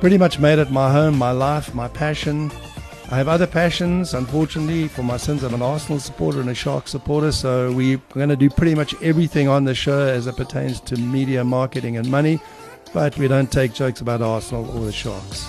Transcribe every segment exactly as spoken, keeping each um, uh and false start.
pretty much made it my home, my life, my passion. I have other passions, unfortunately, for my sins. I'm an Arsenal supporter and a Shark supporter, so we're going to do pretty much everything on the show as it pertains to media, marketing and money, but we don't take jokes about Arsenal or the Sharks.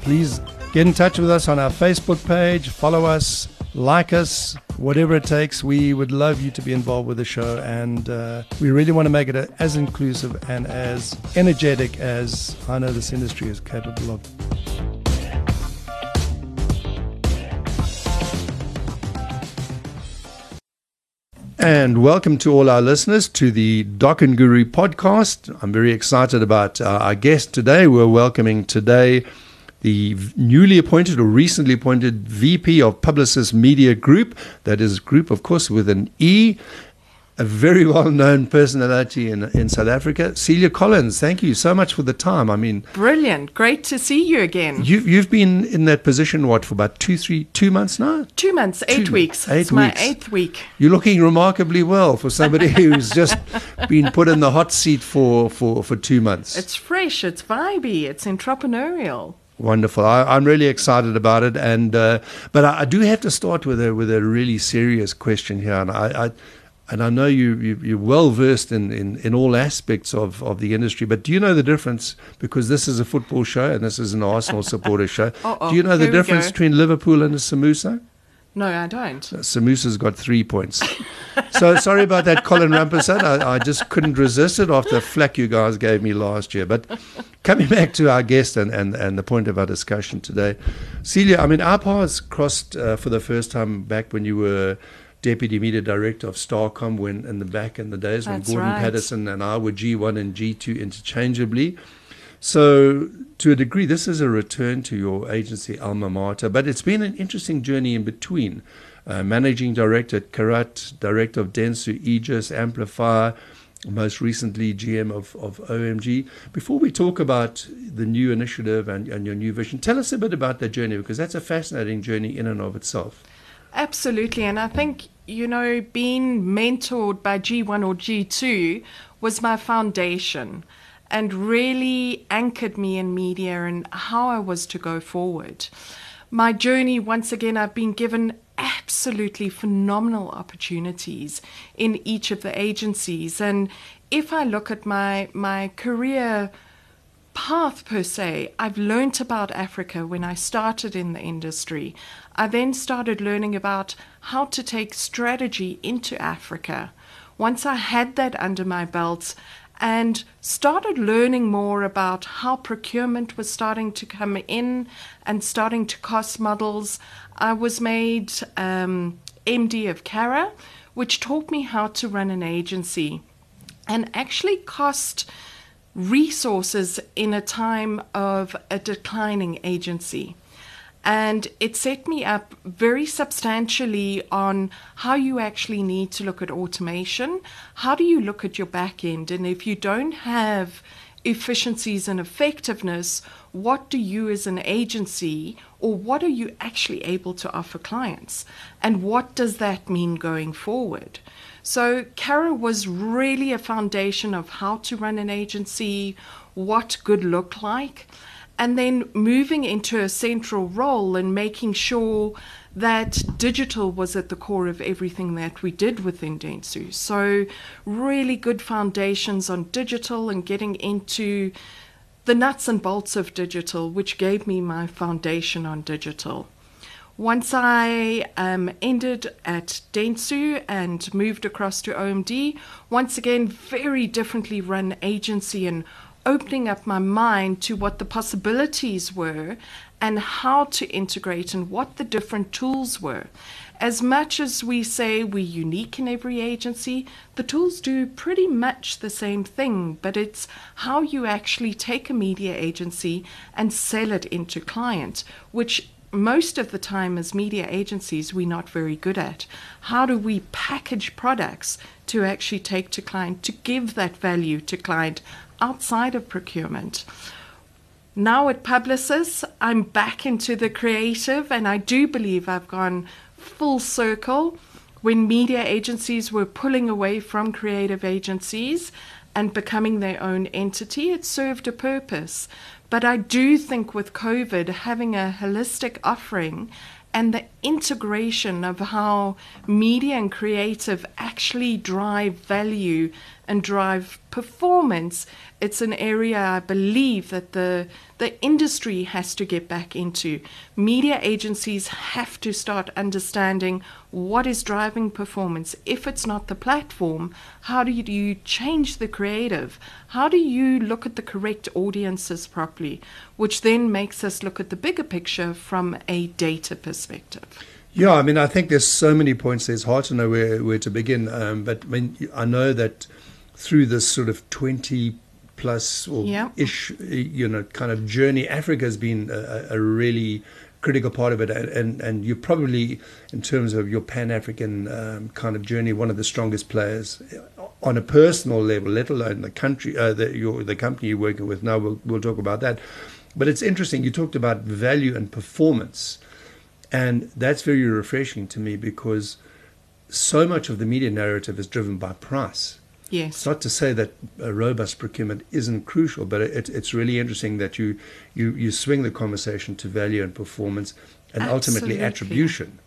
Please get in touch with us on our Facebook page, follow us, like us, whatever it takes. We would love you to be involved with the show, and uh, we really want to make it as inclusive and as energetic as I know this industry is capable of. And welcome to all our listeners to the Doc and Guru podcast. I'm very excited about uh, our guest today. We're welcoming today the newly appointed or recently appointed V P of Publicis Media Group. That is group, of course, with an E. A very well-known personality in, in South Africa, Celia Collins. Thank you so much for the time. I mean, brilliant. Great to see you again. You've you've been in that position what for about two, three, two months now? Two months, eight two, weeks. Eight it's weeks. My eighth week. You're looking remarkably well for somebody who's just been put in the hot seat for, for, for two months. It's fresh. It's vibey. It's entrepreneurial. Wonderful. I, I'm really excited about it, and uh, but I, I do have to start with a with a really serious question here, and I. I And I know you, you, you're well versed in, in, in all aspects of, of the industry, but do you know the difference? Because this is a football show and this is an Arsenal supporter show. Uh-oh, do you know the difference between Liverpool and a Samusa? No, I don't. Samusa's got three points. So sorry about that, Colin Rampersad. I, I just couldn't resist it after the flack you guys gave me last year. But coming back to our guest and, and, and the point of our discussion today, Celia, I mean, our paths crossed uh, for the first time back when you were Deputy Media Director of Starcom, when in the back in the days when That's Gordon right. Patterson and I were G one and G two interchangeably. So to a degree, this is a return to your agency alma mater, but it's been an interesting journey in between. Uh, Managing Director at CARAT, Director of Dentsu Aegis, Amplifier, most recently G M of, of O M G. Before we talk about the new initiative and, and your new vision, tell us a bit about that journey, because that's a fascinating journey in and of itself. Absolutely, and I think, you know, being mentored by G one or G two was my foundation and really anchored me in media and how I was to go forward. My journey, once again, I've been given absolutely phenomenal opportunities in each of the agencies. And if I look at my, my career path per se, I've learnt about Africa when I started in the industry. I then started learning about how to take strategy into Africa once I had that under my belt, and started learning more about how procurement was starting to come in and starting to cost models. I was made um, M D of CARA, which taught me how to run an agency and actually cost resources in a time of a declining agency. And it set me up very substantially on how you actually need to look at automation. How do you look at your back end? And if you don't have efficiencies and effectiveness, what do you as an agency, or what are you actually able to offer clients? And what does that mean going forward? So CARA was really a foundation of how to run an agency, what good look like, and then moving into a central role and making sure that digital was at the core of everything that we did within Dentsu. So really good foundations on digital and getting into the nuts and bolts of digital, which gave me my foundation on digital. Once I um, ended at Dentsu and moved across to O M D, once again, very differently run agency and opening up my mind to what the possibilities were and how to integrate and what the different tools were. As much as we say we're unique in every agency, the tools do pretty much the same thing, but it's how you actually take a media agency and sell it into client, which most of the time as media agencies we're not very good at. How do we package products to actually take to client, to give that value to client outside of procurement? Now at Publicis, I'm back into the creative, and I do believe I've gone full circle when media agencies were pulling away from creative agencies and becoming their own entity. It served a purpose. But I do think with COVID, having a holistic offering and the integration of how media and creative actually drive value and drive performance, it's an area I believe that the the industry has to get back into. Media agencies have to start understanding what is driving performance. If it's not the platform, how do you, do you change the creative? How do you look at the correct audiences properly? Which then makes us look at the bigger picture from a data perspective. Yeah, I mean, I think there's so many points there. It's hard to know where, where to begin. Um, but I mean, I know that through this sort of twenty plus or yep. ish, you know, kind of journey, Africa has been a, a really critical part of it. And, and, and you're probably, in terms of your Pan-African um, kind of journey, one of the strongest players on a personal level, let alone the country, uh, the, your, the company you're working with now. We'll, we'll talk about that. But it's interesting. You talked about value and performance. And that's very refreshing to me, because so much of the media narrative is driven by price. Yes. It's not to say that a robust procurement isn't crucial, but it, it's really interesting that you, you, you swing the conversation to value and performance and Absolutely. Ultimately attribution.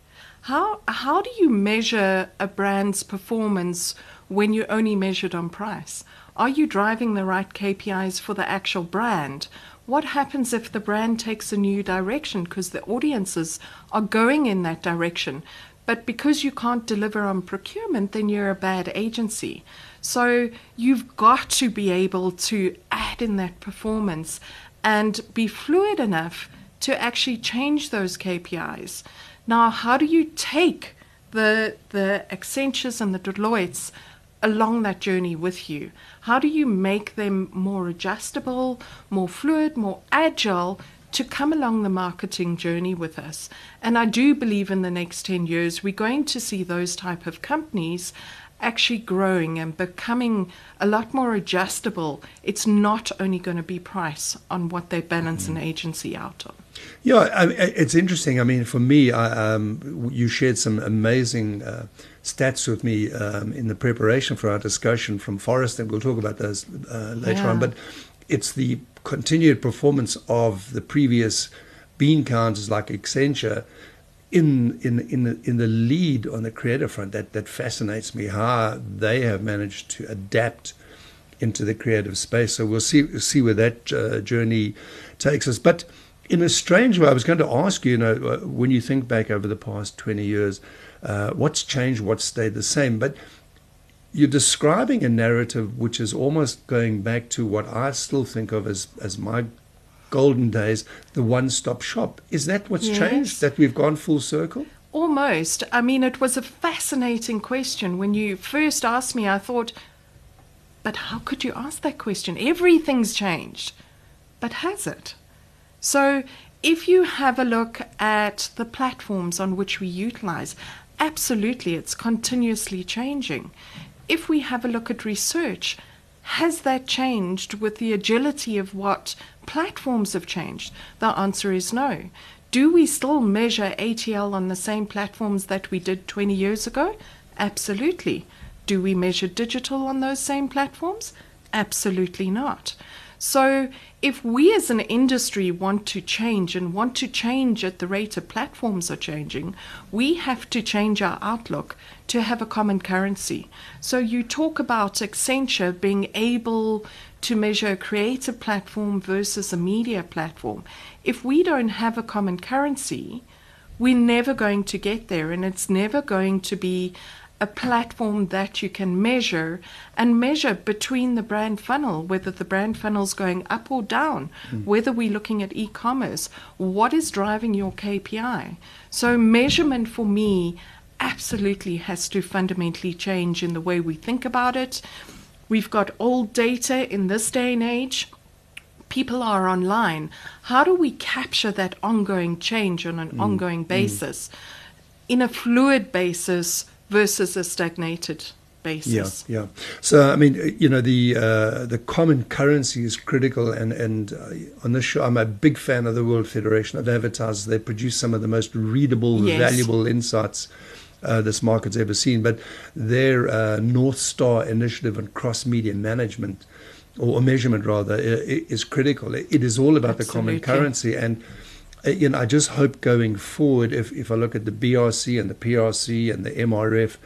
How, how do you measure a brand's performance when you're only measured on price? Are you driving the right K P Is for the actual brand? What happens if the brand takes a new direction because the audiences are going in that direction? But because you can't deliver on procurement, then you're a bad agency. So you've got to be able to add in that performance and be fluid enough to actually change those K P Is. Now, how do you take the, the Accentures and the Deloittes along that journey with you? How do you make them more adjustable, more fluid, more agile to come along the marketing journey with us? And I do believe in the next ten years, we're going to see those type of companies actually growing and becoming a lot more adjustable. It's not only going to be price on what they balance mm-hmm. an agency out on. Yeah, I mean, it's interesting. I mean, for me, I, um, you shared some amazing uh, stats with me um, in the preparation for our discussion from Forrester. We'll talk about those uh, later yeah. on. But it's the continued performance of the previous bean counters like Accenture in in in the, in the lead on the creative front that that fascinates me, how they have managed to adapt into the creative space. So we'll see see where that uh, journey takes us. But in a strange way, I was going to ask you, you know, when you think back over the past twenty years, uh, what's changed, what's stayed the same? But you're describing a narrative which is almost going back to what I still think of as as my golden days, the one-stop shop. Is that what's yes. changed, that we've gone full circle? Almost. I mean, it was a fascinating question. When you first asked me, I thought, but how could you ask that question? Everything's changed. But has it? So if you have a look at the platforms on which we utilize, absolutely, it's continuously changing. If we have a look at research, has that changed with the agility of what platforms have changed? The answer is no. Do we still measure A T L on the same platforms that we did twenty years ago? Absolutely. Do we measure digital on those same platforms? Absolutely not. So if we as an industry want to change and want to change at the rate of platforms are changing, we have to change our outlook to have a common currency. So you talk about Accenture being able to measure a creative platform versus a media platform. If we don't have a common currency, we're never going to get there, and it's never going to be a platform that you can measure and measure between the brand funnel, whether the brand funnel's going up or down, mm. whether we're looking at e-commerce, what is driving your K P I? So measurement for me absolutely has to fundamentally change in the way we think about it. We've got old data in this day and age. People are online. How do we capture that ongoing change on an mm. ongoing basis mm. in a fluid basis versus a stagnated basis? Yeah, yeah. So, I mean, you know, the uh, the common currency is critical. And, and uh, on this show, I'm a big fan of the World Federation of Advertisers. They produce some of the most readable, yes. valuable insights uh, this market's ever seen. But their uh, North Star initiative on cross-media management, or measurement rather, is critical. It is all about Absolutely. The common currency. And you know, I just hope going forward, if, if I look at the B R C and the P R C and the M R F,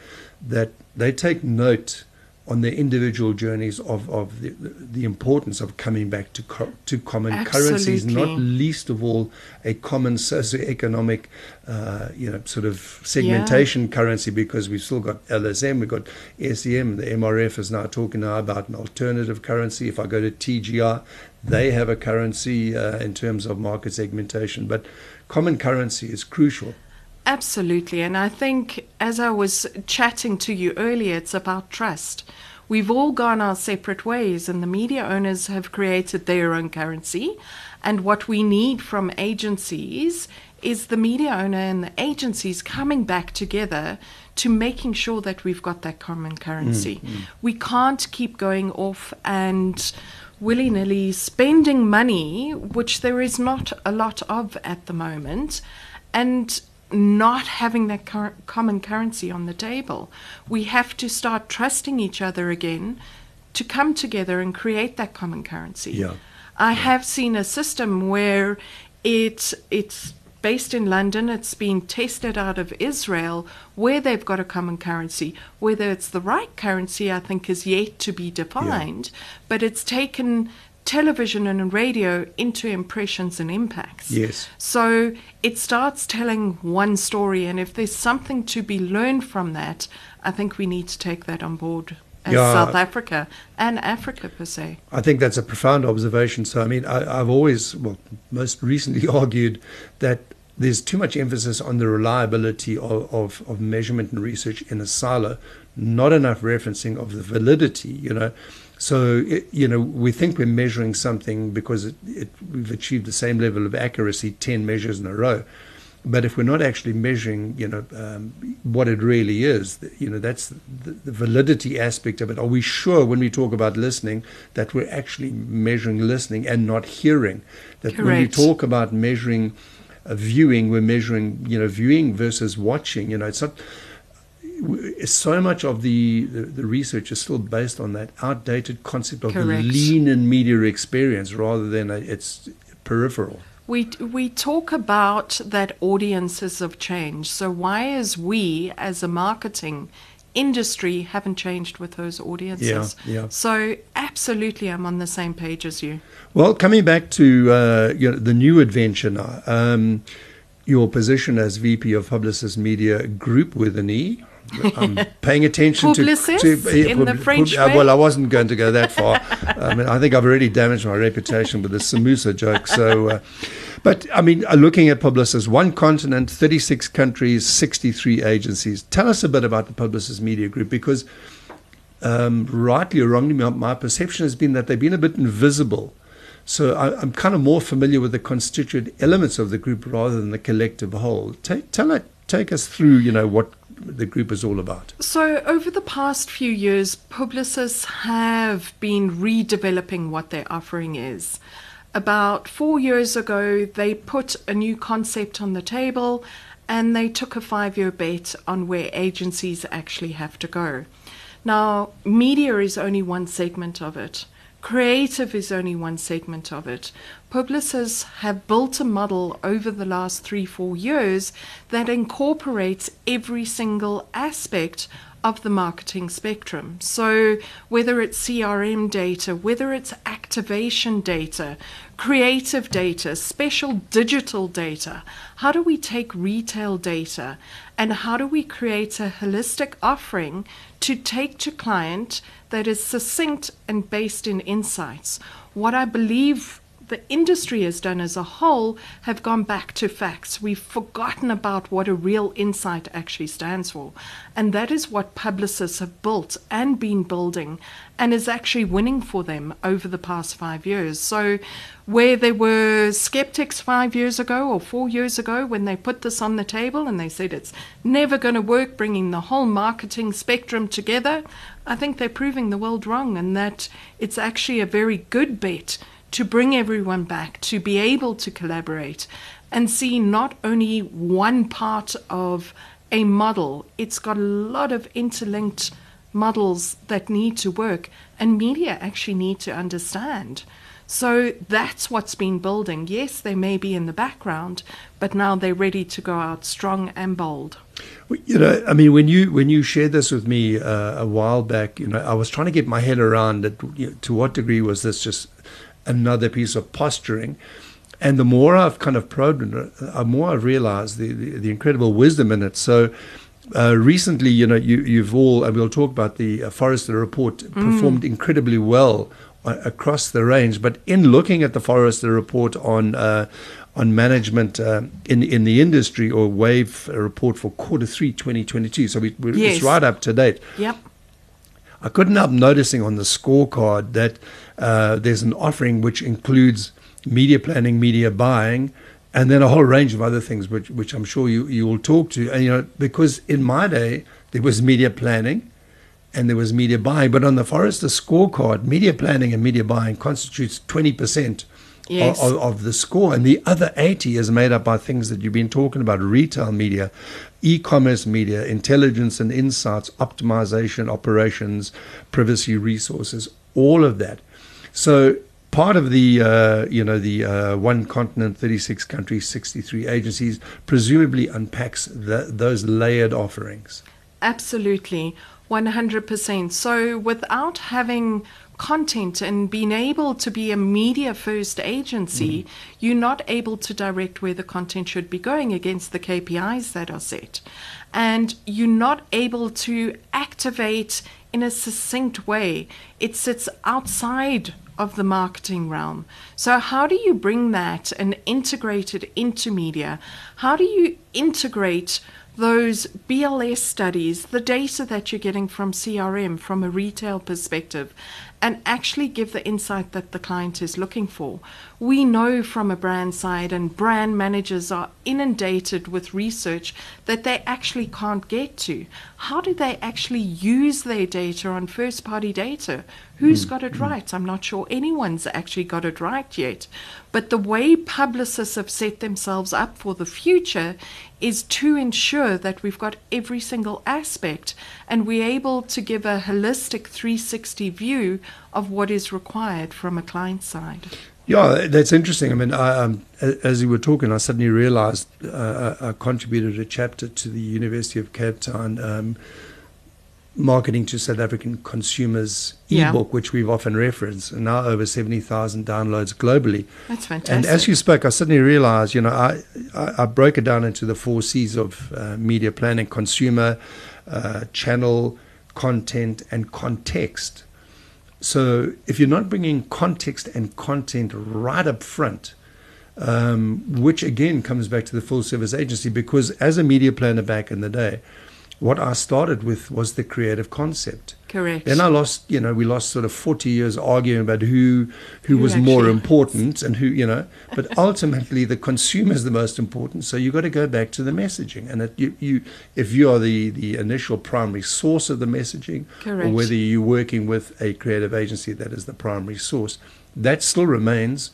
that they take note on their individual journeys of, of the, the importance of coming back to co- to common Absolutely. Currencies, not least of all a common socioeconomic, uh, you know, sort of segmentation yeah. currency, because we've still got L S M, we've got S E M, the M R F is now talking now about an alternative currency. If I go to T G R, they have a currency uh, in terms of market segmentation, but common currency is crucial. Absolutely. And I think, as I was chatting to you earlier, it's about trust. We've all gone our separate ways, and the media owners have created their own currency. And what we need from agencies is the media owner and the agencies coming back together to making sure that we've got that common currency. Mm, mm. We can't keep going off and willy-nilly spending money, which there is not a lot of at the moment, and not having that cur- common currency on the table. We have to start trusting each other again to come together and create that common currency. Yeah. I yeah. have seen a system where it's, it's based in London, it's being tested out of Israel, where they've got a common currency. Whether it's the right currency, I think, is yet to be defined, yeah. but it's taken television and radio into impressions and impacts. Yes. So it starts telling one story, and if there's something to be learned from that, I think we need to take that on board as yeah. South Africa and Africa per se. I think that's a profound observation. So I mean, I, I've always, well, most recently argued that there's too much emphasis on the reliability of, of, of measurement and research in a silo, not enough referencing of the validity, you know. So, you know, we think we're measuring something because it, it, we've achieved the same level of accuracy ten measures in a row. But if we're not actually measuring, you know, um, what it really is, you know, that's the, the validity aspect of it. Are we sure when we talk about listening that we're actually measuring listening and not hearing? That Correct. When we talk about measuring uh, viewing, we're measuring, you know, viewing versus watching. You know, it's not... So much of the, the, the research is still based on that outdated concept of Correct. The lean in media experience rather than a, its peripheral. We we talk about that audiences have changed. So why is we as a marketing industry haven't changed with those audiences? Yeah, yeah. So absolutely, I'm on the same page as you. Well, coming back to uh, you know, the new adventure now, um, your position as V P of Publicis Media Group with an E. I'm paying attention to, to yeah, in pub, the French pub, uh, well, I wasn't going to go that far. I mean, I think I've already damaged my reputation with the Samusa joke. So, uh, but I mean, uh, looking at Publicis, one continent, thirty-six countries, sixty-three agencies. Tell us a bit about the Publicis Media Group, because um, rightly or wrongly, my, my perception has been that they've been a bit invisible. So I, I'm kind of more familiar with the constituent elements of the group rather than the collective whole. Take, tell it, take us through, you know, what the group is all about. So over the past few years, Publicis have been redeveloping what their offering is. About four years ago, they put a new concept on the table, and they took a five-year bet on where agencies actually have to go. Now, media is only one segment of it. Creative is only one segment of it. Publicis have built a model over the last three, four years that incorporates every single aspect of the marketing spectrum. So whether it's C R M data, whether it's activation data, creative data, special digital data, how do we take retail data and how do we create a holistic offering to take to client that is succinct and based in insights? What I believe the industry has done as a whole have gone back to facts. We've forgotten about what a real insight actually stands for. And that is what Publicis have built and been building and is actually winning for them over the past five years. So where there were skeptics five years ago or four years ago when they put this on the table and they said it's never going to work, bringing the whole marketing spectrum together, I think they're proving the world wrong and that it's actually a very good bet to bring everyone back, to be able to collaborate and see not only one part of a model, it's got a lot of interlinked models that need to work and media actually need to understand. So that's what's been building. Yes, they may be in the background, but now they're ready to go out strong and bold. You know, I mean, when you when you shared this with me uh, a while back, you know, I was trying to get my head around that, you know, to what degree was this just another piece of posturing. And the more I've kind of probed, the more I've realized the, the, the incredible wisdom in it. So uh, recently, you know, you, you've all, and we'll talk about the uh, Forrester report, mm. performed incredibly well uh, across the range. But in looking at the Forrester report on uh, on management uh, in, in the industry, or WAVE report for quarter three, twenty twenty-two. So we, we're, yes. It's right up to date. Yep. I couldn't help noticing on the scorecard that uh, there's an offering which includes media planning, media buying, and then a whole range of other things, which which I'm sure you, you will talk to. And, you know, because in my day, there was media planning and there was media buying. But on the Forrester scorecard, media planning and media buying constitutes twenty percent yes. of, of the score. And the other eighty is made up by things that you've been talking about, retail media, e-commerce media, intelligence and insights, optimization, operations, privacy resources, all of that. So part of the, uh, you know, the uh, one continent, thirty-six countries, sixty-three agencies, presumably unpacks the, those layered offerings. Absolutely, one hundred percent. So without having content and being able to be a media first agency, mm. you're not able to direct where the content should be going against the K P Is that are set. And you're not able to activate in a succinct way. It sits outside of the marketing realm. So how do you bring that and integrate it into media? How do you integrate those B L S studies, the data that you're getting from C R M from a retail perspective, and actually give the insight that the client is looking for? We know from a brand side, and brand managers are inundated with research that they actually can't get to. How do they actually use their data on first-party data? Who's mm. got it mm. right? I'm not sure anyone's actually got it right yet. But the way Publicis have set themselves up for the future is to ensure that we've got every single aspect and we're able to give a holistic three sixty view of what is required from a client side. Yeah, that's interesting. I mean, I, um, as you were talking, I suddenly realized uh, I contributed a chapter to the University of Cape Town um, Marketing to South African Consumers yeah. ebook, which we've often referenced, and now over seventy thousand downloads globally. That's fantastic. And as you spoke, I suddenly realized, you know, I, I, I broke it down into the four C's of uh, media planning: consumer, uh, channel, content, and context. So if you're not bringing context and content right up front, um, which again comes back to the full service agency, because as a media planner back in the day, what I started with was the creative concept. Correct. Then I lost, you know, we lost sort of forty years arguing about who who, who was more important and who, you know, but ultimately the consumer is the most important. So you've got to go back to the messaging. And that you, you, if you are the, the initial primary source of the messaging, correct. Or whether you're working with a creative agency that is the primary source, that still remains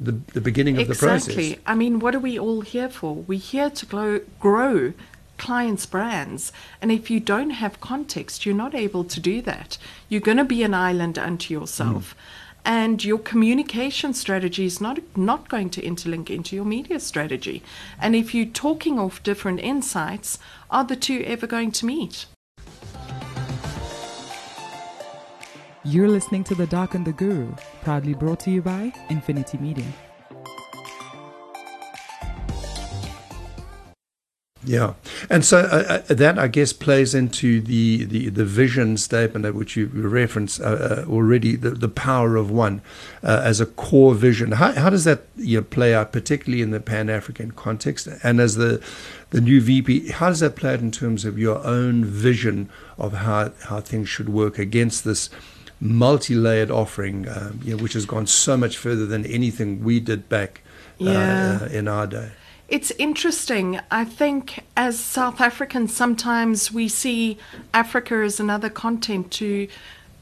the, the beginning of exactly. the process. Exactly. I mean, what are we all here for? We're here to grow, grow. clients' brands, and if you don't have context, you're not able to do that. You're going to be an island unto yourself. Mm. and your communication strategy is not, not going to interlink into your media strategy. And if you're talking off different insights, are the two ever going to meet? You're listening to The Doc and the Guru, proudly brought to you by Infinity Media. Yeah, and so uh, that, I guess, plays into the, the, the vision statement which you referenced uh, uh, already, the, the power of one uh, as a core vision. How, how does that you know, play out, particularly in the Pan-African context? And as the the new V P, how does that play out in terms of your own vision of how, how things should work against this multi-layered offering, uh, you know, which has gone so much further than anything we did back uh, yeah. uh, in our day? It's interesting. I think as South Africans, sometimes we see Africa as another continent to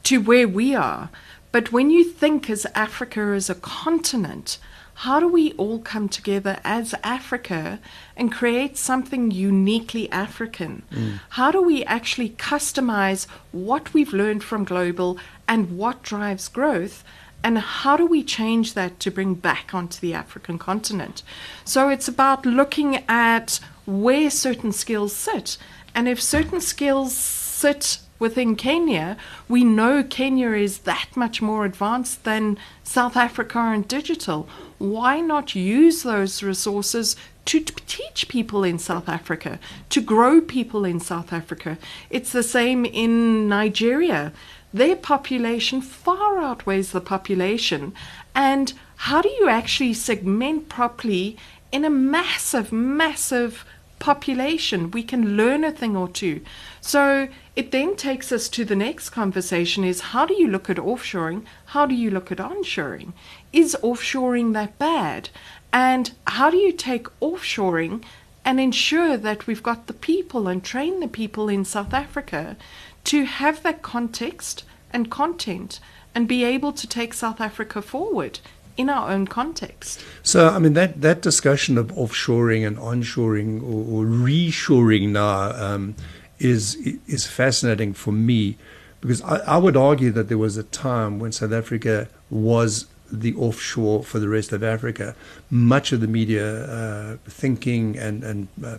to where we are. But when you think as Africa as a continent, how do we all come together as Africa and create something uniquely African? Mm. How do we actually customize what we've learned from global and what drives growth? And how do we change that to bring back onto the African continent? So it's about looking at where certain skills sit. And if certain skills sit within Kenya, we know Kenya is that much more advanced than South Africa in digital. Why not use those resources to t- teach people in South Africa, to grow people in South Africa? It's the same in Nigeria. Their population far outweighs the population. And how do you actually segment properly in a massive, massive population? We can learn a thing or two. So it then takes us to the next conversation is, how do you look at offshoring? How do you look at onshoring? Is offshoring that bad? And how do you take offshoring and ensure that we've got the people and train the people in South Africa to have that context and content and be able to take South Africa forward in our own context? So, I mean, that, that discussion of offshoring and onshoring or, or reshoring now um, is is fascinating for me, because I, I would argue that there was a time when South Africa was the offshore for the rest of Africa. Much of the media uh, thinking and, and uh,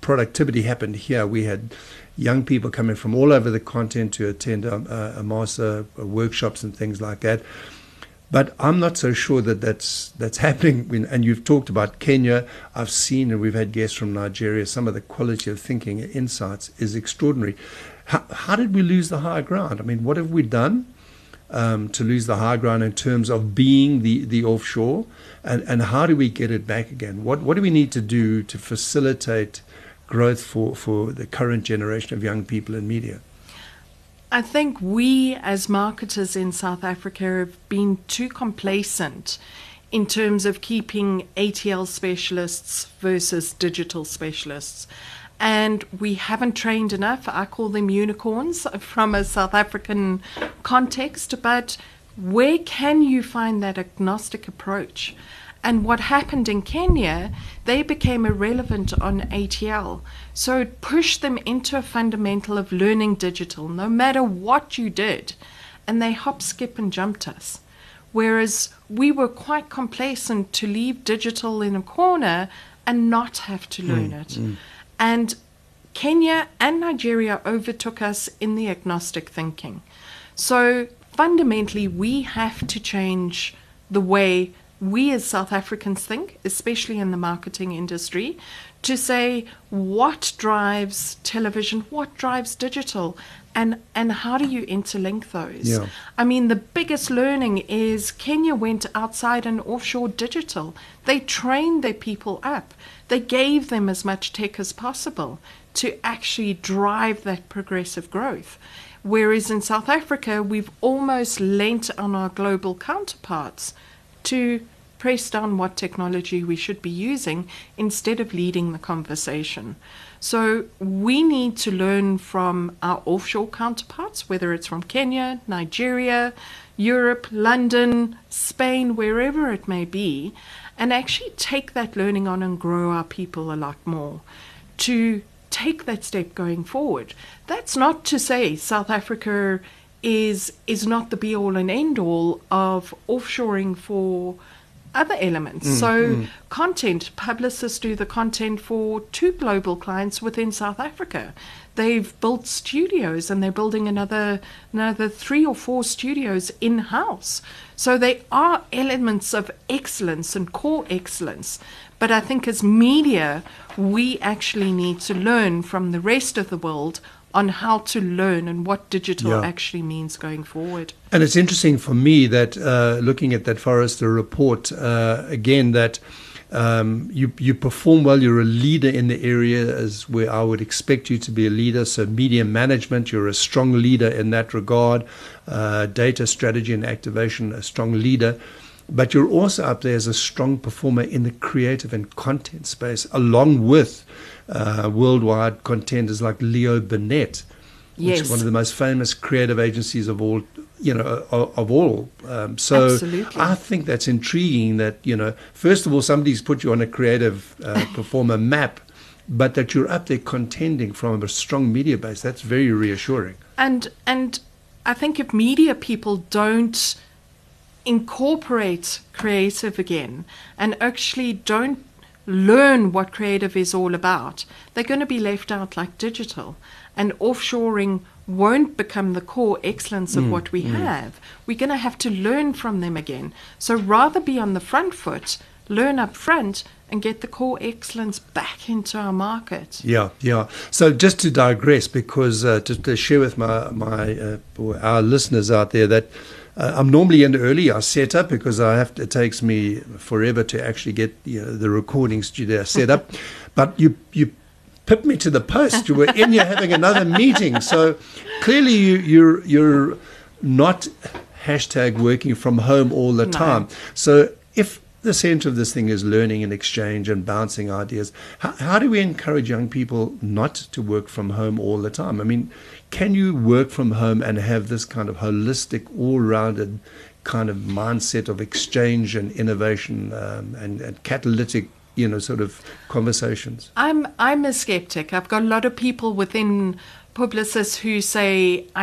productivity happened here. We had young people coming from all over the continent to attend um, uh, AMASA workshops and things like that. But I'm not so sure that that's, that's happening. When, and you've talked about Kenya. I've seen, and we've had guests from Nigeria, some of the quality of thinking and insights is extraordinary. How, how did we lose the high ground? I mean, what have we done um, to lose the high ground in terms of being the, the offshore? And, and how do we get it back again? What, what do we need to do to facilitate growth for, for the current generation of young people in media? I think we as marketers in South Africa have been too complacent in terms of keeping A T L specialists versus digital specialists. And we haven't trained enough. I call them unicorns from a South African context. But where can you find that agnostic approach? And what happened in Kenya, they became irrelevant on A T L. So it pushed them into a fundamental of learning digital, no matter what you did. And they hop, skip, and jumped us. Whereas we were quite complacent to leave digital in a corner and not have to learn mm, it. Mm. And Kenya and Nigeria overtook us in the agnostic thinking. So fundamentally, we have to change the way we as South Africans think, especially in the marketing industry, to say what drives television, what drives digital, and, and how do you interlink those? Yeah. I mean, the biggest learning is Kenya went outside and offshore digital. They trained their people up. They gave them as much tech as possible to actually drive that progressive growth. Whereas in South Africa, we've almost leant on our global counterparts to press down what technology we should be using instead of leading the conversation. So we need to learn from our offshore counterparts, whether it's from Kenya, Nigeria, Europe, London, Spain, wherever it may be, and actually take that learning on and grow our people a lot more to take that step going forward. That's not to say South Africa is is not the be-all and end-all of offshoring for other elements. Mm, so mm. content, publicists do the content for two global clients within South Africa. They've built studios and they're building another another three or four studios in-house. So they are elements of excellence and core excellence. But I think as media, we actually need to learn from the rest of the world on how to learn and what digital yeah. actually means going forward. And it's interesting for me that uh, looking at that Forrester report, uh, again, that um, you, you perform well, you're a leader in the area as where I would expect you to be a leader. So media management, you're a strong leader in that regard. Uh, data strategy and activation, a strong leader. But you're also up there as a strong performer in the creative and content space, along with uh, worldwide contenders like Leo Burnett, yes. which is one of the most famous creative agencies of all, you know, of, of all. Um, so Absolutely. I think that's intriguing that, you know, first of all, somebody's put you on a creative uh, performer map, but that you're up there contending from a strong media base. That's very reassuring. And and I think if media people don't incorporate creative again and actually don't learn what creative is all about, they're going to be left out like digital. And offshoring won't become the core excellence of mm, what we mm. have. We're going to have to learn from them again. So rather be on the front foot, learn up front, and get the core excellence back into our market. Yeah, yeah. So just to digress, because uh, to, to share with my, my uh, our listeners out there that Uh, I'm normally in early. I set up because I have to, it takes me forever to actually get, you know, the recording studio set up. But you you pip me to the post. You were in here having another meeting. So clearly you you're you're not hashtag working from home all the no. time. So if the center of this thing is learning and exchange and bouncing ideas, how, how do we encourage young people not to work from home all the time? I mean, can you work from home and have this kind of holistic, all-rounded kind of mindset of exchange and innovation um, and, and catalytic, you know, sort of conversations? I'm I'm a skeptic. I've got a lot of people within Publicis who say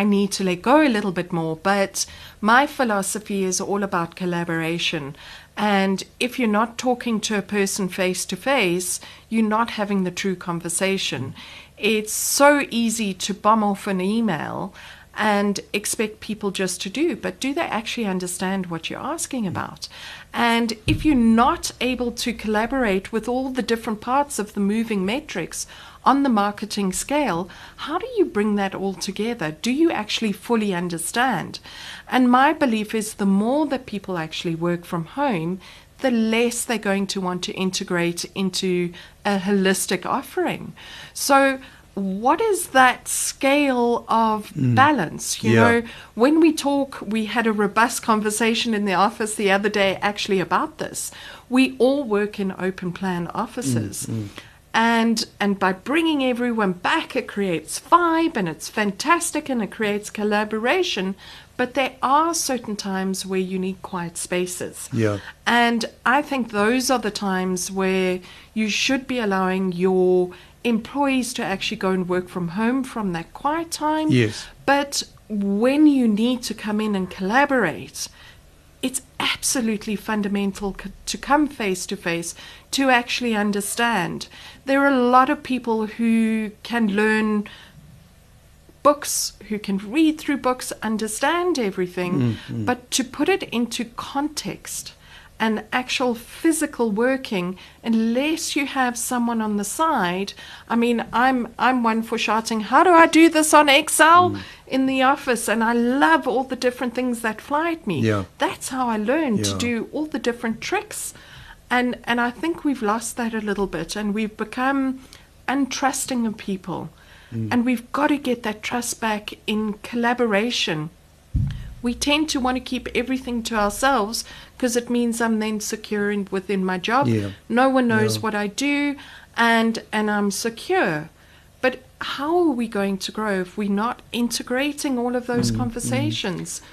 I need to let go a little bit more, but my philosophy is all about collaboration. And if you're not talking to a person face to face, you're not having the true conversation. It's so easy to bomb off an email and expect people just to do, but do they actually understand what you're asking about? And if you're not able to collaborate with all the different parts of the moving metrics on the marketing scale, how do you bring that all together? Do you actually fully understand? And my belief is the more that people actually work from home, the less they're going to want to integrate into a holistic offering. So what is that scale of mm. balance? You yeah. know, when we talk, we had a robust conversation in the office the other day actually about this. We all work in open plan offices. Mm, mm. And and by bringing everyone back, it creates vibe and it's fantastic and it creates collaboration. But there are certain times where you need quiet spaces. Yeah. And I think those are the times where you should be allowing your employees to actually go and work from home from that quiet time. Yes. But when you need to come in and collaborate, it's absolutely fundamental co- to come face to face to actually understand. There are a lot of people who can learn books, who can read through books, understand everything, mm-hmm. but to put it into context and actual physical working, unless you have someone on the side. I mean, I'm I'm one for shouting, how do I do this on Excel mm. in the office? And I love all the different things that fly at me. Yeah. That's how I learned yeah. to do all the different tricks. And, and I think we've lost that a little bit and we've become untrusting of people. Mm. And we've got to get that trust back in collaboration. We tend to want to keep everything to ourselves because it means I'm then secure in, within my job. Yeah. No one knows yeah. what I do and and I'm secure. But how are we going to grow if we're not integrating all of those mm, conversations? Mm.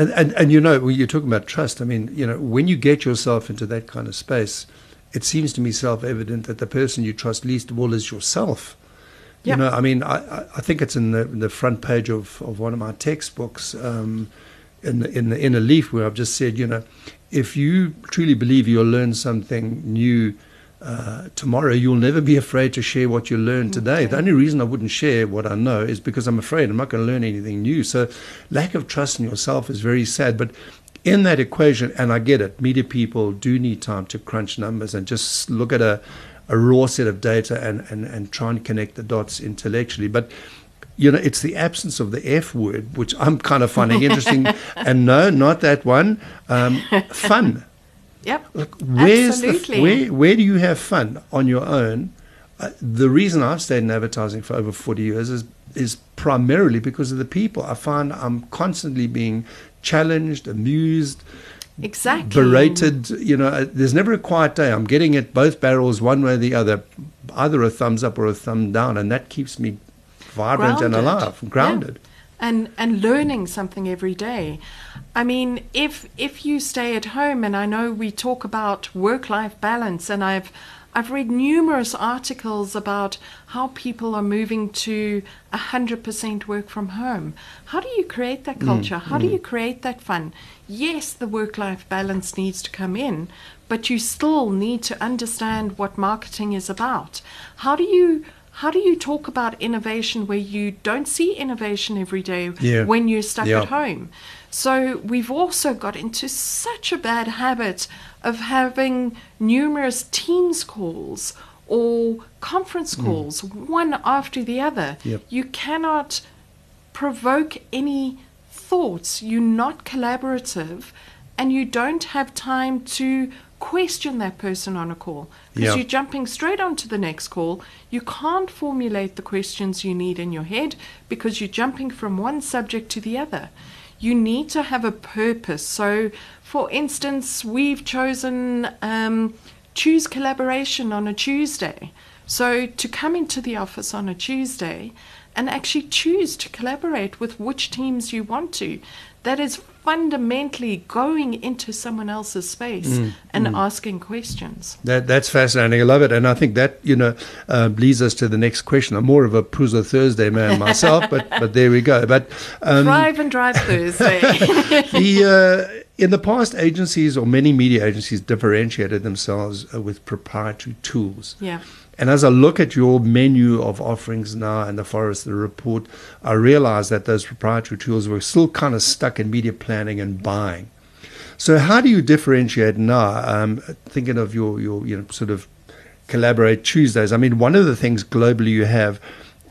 And, and, and, you know, when you're talking about trust, I mean, you know, when you get yourself into that kind of space, it seems to me self-evident that the person you trust least of all is yourself. Yeah. You know, I mean, I, I think it's in the, in the front page of, of one of my textbooks, um, in the, in the inner leaf, where I've just said, you know, if you truly believe you'll learn something new uh, tomorrow, you'll never be afraid to share what you learn today. Okay. The only reason I wouldn't share what I know is because I'm afraid I'm not going to learn anything new. So lack of trust in yourself is very sad. But in that equation, and I get it, media people do need time to crunch numbers and just look at a, a raw set of data and, and, and try and connect the dots intellectually. But you know, it's the absence of the F word, which I'm kind of finding interesting. And no, not that one. Um, fun. Yep. Look, where's absolutely. The, where, where do you have fun on your own? Uh, the reason I've stayed in advertising for over forty years is, is primarily because of the people. I find I'm constantly being challenged, amused, exactly, berated. You know, there's never a quiet day. I'm getting at both barrels one way or the other, either a thumbs up or a thumb down. And that keeps me vibrant grounded. And alive, grounded. Yeah. And and learning something every day. I mean, if if you stay at home, and I know we talk about work-life balance, and I've I've read numerous articles about how people are moving to one hundred percent work from home. How do you create that culture? Mm, how mm. do you create that fun? Yes, the work-life balance needs to come in, but you still need to understand what marketing is about. How do you... How do you talk about innovation where you don't see innovation every day yeah. when you're stuck yeah. at home? So we've also got into such a bad habit of having numerous Teams calls or conference calls, mm. one after the other. Yep. You cannot provoke any thoughts. You're not collaborative, and you don't have time to question that person on a call, because yeah. you're jumping straight onto the next call. You can't formulate the questions you need in your head because you're jumping from one subject to the other. You need to have a purpose. So, for instance, we've chosen um, choose collaboration on a Tuesday. So to come into the office on a Tuesday and actually choose to collaborate with which teams you want to, that is fundamentally going into someone else's space mm, and mm. asking questions. That, that's fascinating. I love it. And I think that, you know, uh, leads us to the next question. I'm more of a Puzo Thursday man myself, but, but there we go. But um, Thrive and Drive Thursday. the, uh, in the past, agencies or many media agencies differentiated themselves uh, with proprietary tools. Yeah. And as I look at your menu of offerings now and the Forrester report, I realize that those proprietary tools were still kind of stuck in media planning and buying. So how do you differentiate now? Um, thinking of your, your you know, sort of Collaborate Tuesdays, I mean, one of the things globally you have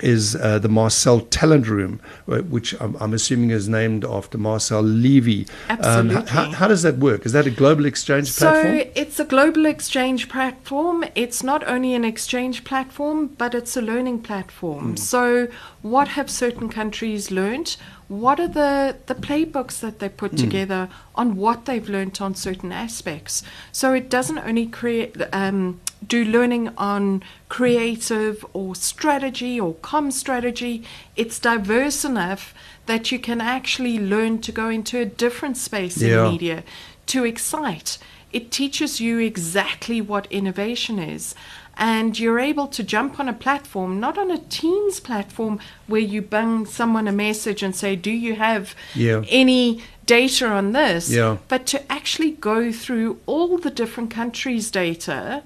is uh, the Marcel Talent Room, which I'm, I'm assuming is named after Marcel Levy. Absolutely. Um, how, how does that work? Is that a global exchange platform? So it's a global exchange platform. It's not only an exchange platform, but it's a learning platform. Mm. So what have certain countries learned? What are the, the playbooks that they put mm. together on what they've learned on certain aspects? So it doesn't only create um, do learning on creative or strategy or comm strategy. It's diverse enough that you can actually learn to go into a different space yeah. in media to excite. It teaches you exactly what innovation is. And you're able to jump on a platform, not on a Teams platform where you bang someone a message and say, do you have yeah. any data on this? Yeah. But to actually go through all the different countries' data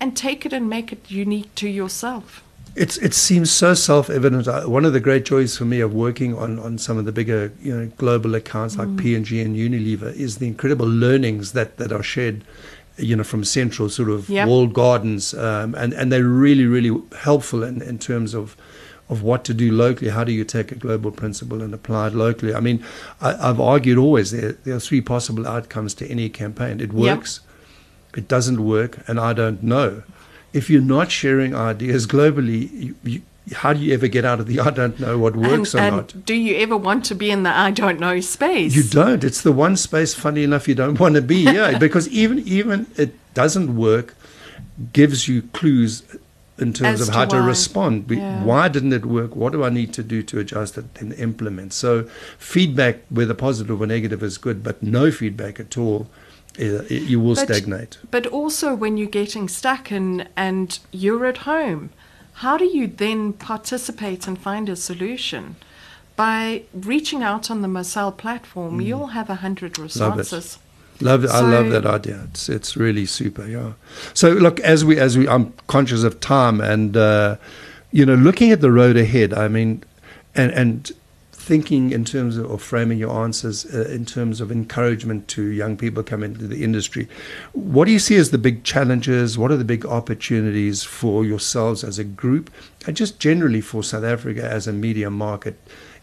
and take it and make it unique to yourself. It's, it seems so self-evident. One of the great joys for me of working on, on some of the bigger you know, global accounts like mm. P and G and Unilever is the incredible learnings that, that are shared you know, from central sort of yep. walled gardens, um, and, and they're really, really helpful in, in terms of, of what to do locally. How do you take a global principle and apply it locally? I mean, I, I've argued always there, there are three possible outcomes to any campaign. It works, yep. it doesn't work, and I don't know. If you're not sharing ideas globally, you, you, how do you ever get out of the I don't know what works and, or and not? Do you ever want to be in the I don't know space? You don't. It's the one space, funny enough, you don't want to be. Yeah, because even even it doesn't work gives you clues in terms As of to how why. to respond. Yeah. Why didn't it work? What do I need to do to adjust it and implement? So feedback, whether positive or negative, is good, but no feedback at all, you will but, stagnate. But also when you're getting stuck and, and you're at home, how do you then participate and find a solution? By reaching out on the Marcel platform, mm. you'll have a hundred responses. Love it. Love it. So, I love that idea. It's it's really super. Yeah. So look, as we as we, I'm conscious of time, and uh, you know, looking at the road ahead. I mean, and and thinking in terms of, or framing your answers uh, in terms of encouragement to young people coming into the industry. What do you see as the big challenges? What are the big opportunities for yourselves as a group, and just generally for South Africa as a media market?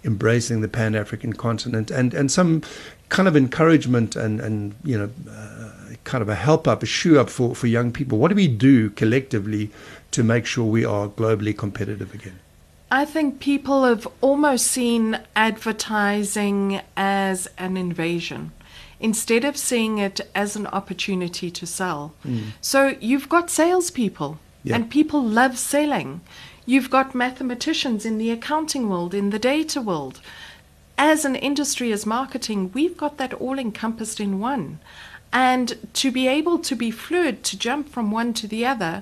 Embracing the Pan-African continent, and, and some kind of encouragement and, and you know, uh, kind of a help up, a shoe up for, for young people. What do we do collectively to make sure we are globally competitive again? I think people have almost seen advertising as an invasion instead of seeing it as an opportunity to sell. Mm. So you've got salespeople, yeah. and people love selling. You've got mathematicians in the accounting world, in the data world. As an industry, as marketing, we've got that all encompassed in one. And to be able to be fluid, to jump from one to the other,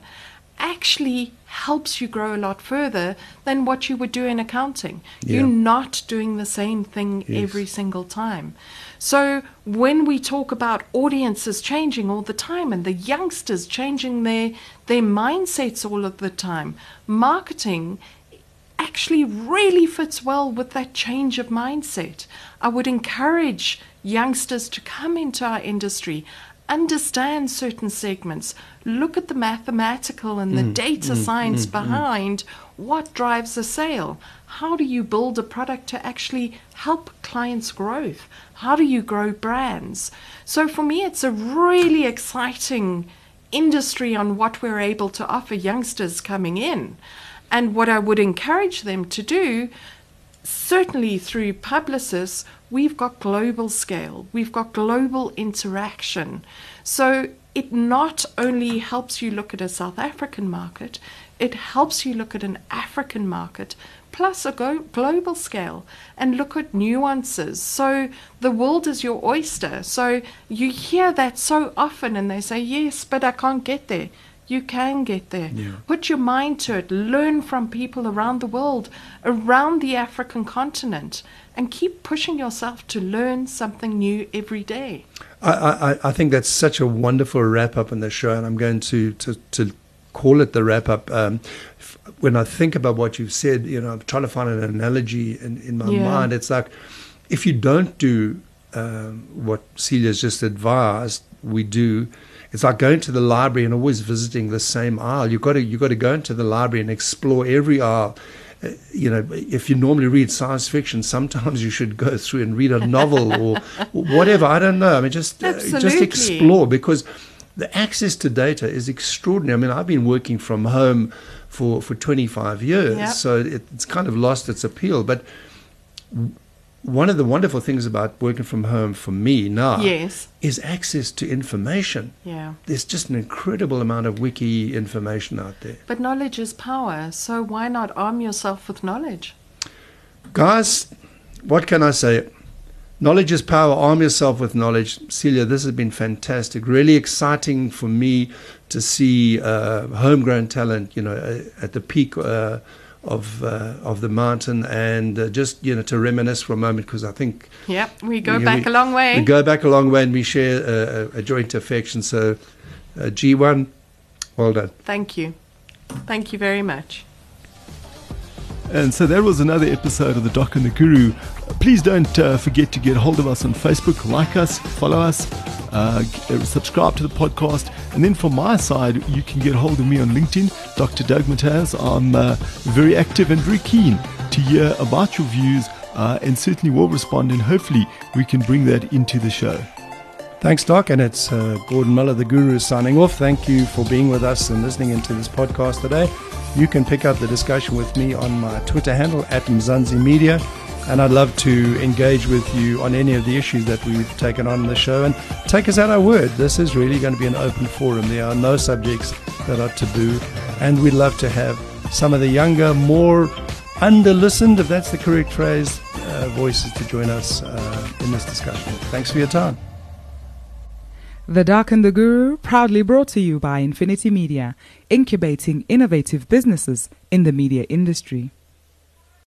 actually helps you grow a lot further than what you would do in accounting. Yeah. You're not doing the same thing yes. every single time. So when we talk about audiences changing all the time and the youngsters changing their, their mindsets all of the time, marketing actually really fits well with that change of mindset. I would encourage youngsters to come into our industry, understand certain segments, look at the mathematical and the mm, data mm, science mm, behind mm. what drives a sale. How do you build a product to actually help clients' growth? How do you grow brands? So for me, it's a really exciting industry on what we're able to offer youngsters coming in. And what I would encourage them to do, certainly through Publicis, we've got global scale, we've got global interaction. So it not only helps you look at a South African market, it helps you look at an African market, plus a go- global scale, and look at nuances. So the world is your oyster. So you hear that so often and they say, yes, but I can't get there. You can get there. Yeah. Put your mind to it. Learn from people around the world, around the African continent, and keep pushing yourself to learn something new every day. I, I, I think that's such a wonderful wrap-up in the show, and I'm going to, to, to call it the wrap-up. Um, f- when I think about what you've said, you know, I'm trying to find an analogy in, in my yeah. mind. It's like, if you don't do um, what Celia's just advised we do, it's like going to the library and always visiting the same aisle. You've got to, you've got to go into the library and explore every aisle. Uh, you know, if you normally read science fiction, sometimes you should go through and read a novel or, or whatever. I don't know. I mean, just uh, just explore, because the access to data is extraordinary. I mean, I've been working from home for, for twenty-five years, yep. so it, it's kind of lost its appeal. But one of the wonderful things about working from home for me now yes. is access to information. Yeah. There's just an incredible amount of wiki information out there. But knowledge is power, so why not arm yourself with knowledge? Guys, what can I say? Knowledge is power. Arm yourself with knowledge. Celia, this has been fantastic. Really exciting for me to see uh, homegrown talent, you know, uh, at the peak uh of uh, of the mountain, and uh, just, you know, to reminisce for a moment, because I think yeah we go we, back we, a long way we go back a long way and we share uh, a joint affection. So uh, G one, well done. Thank you thank you very much. And so that was another episode of the Doc and the Guru. Please don't uh, forget to get hold of us on Facebook, like us, follow us, uh, subscribe to the podcast. And then from my side, you can get hold of me on LinkedIn, Doctor Doug Mateus. I'm uh, very active and very keen to hear about your views, uh, and certainly will respond, and hopefully we can bring that into the show. Thanks, Doc. And it's uh, Gordon Muller, the Guru, signing off. Thank you for being with us and listening into this podcast today. You can pick up the discussion with me on my Twitter handle, at Mzanzi Media. And I'd love to engage with you on any of the issues that we've taken on the show. And take us at our word. This is really going to be an open forum. There are no subjects that are taboo. And we'd love to have some of the younger, more under-listened, if that's the correct phrase, uh, voices to join us uh, in this discussion. Thanks for your time. The Doc and the Guru, proudly brought to you by Infinity Media, incubating innovative businesses in the media industry.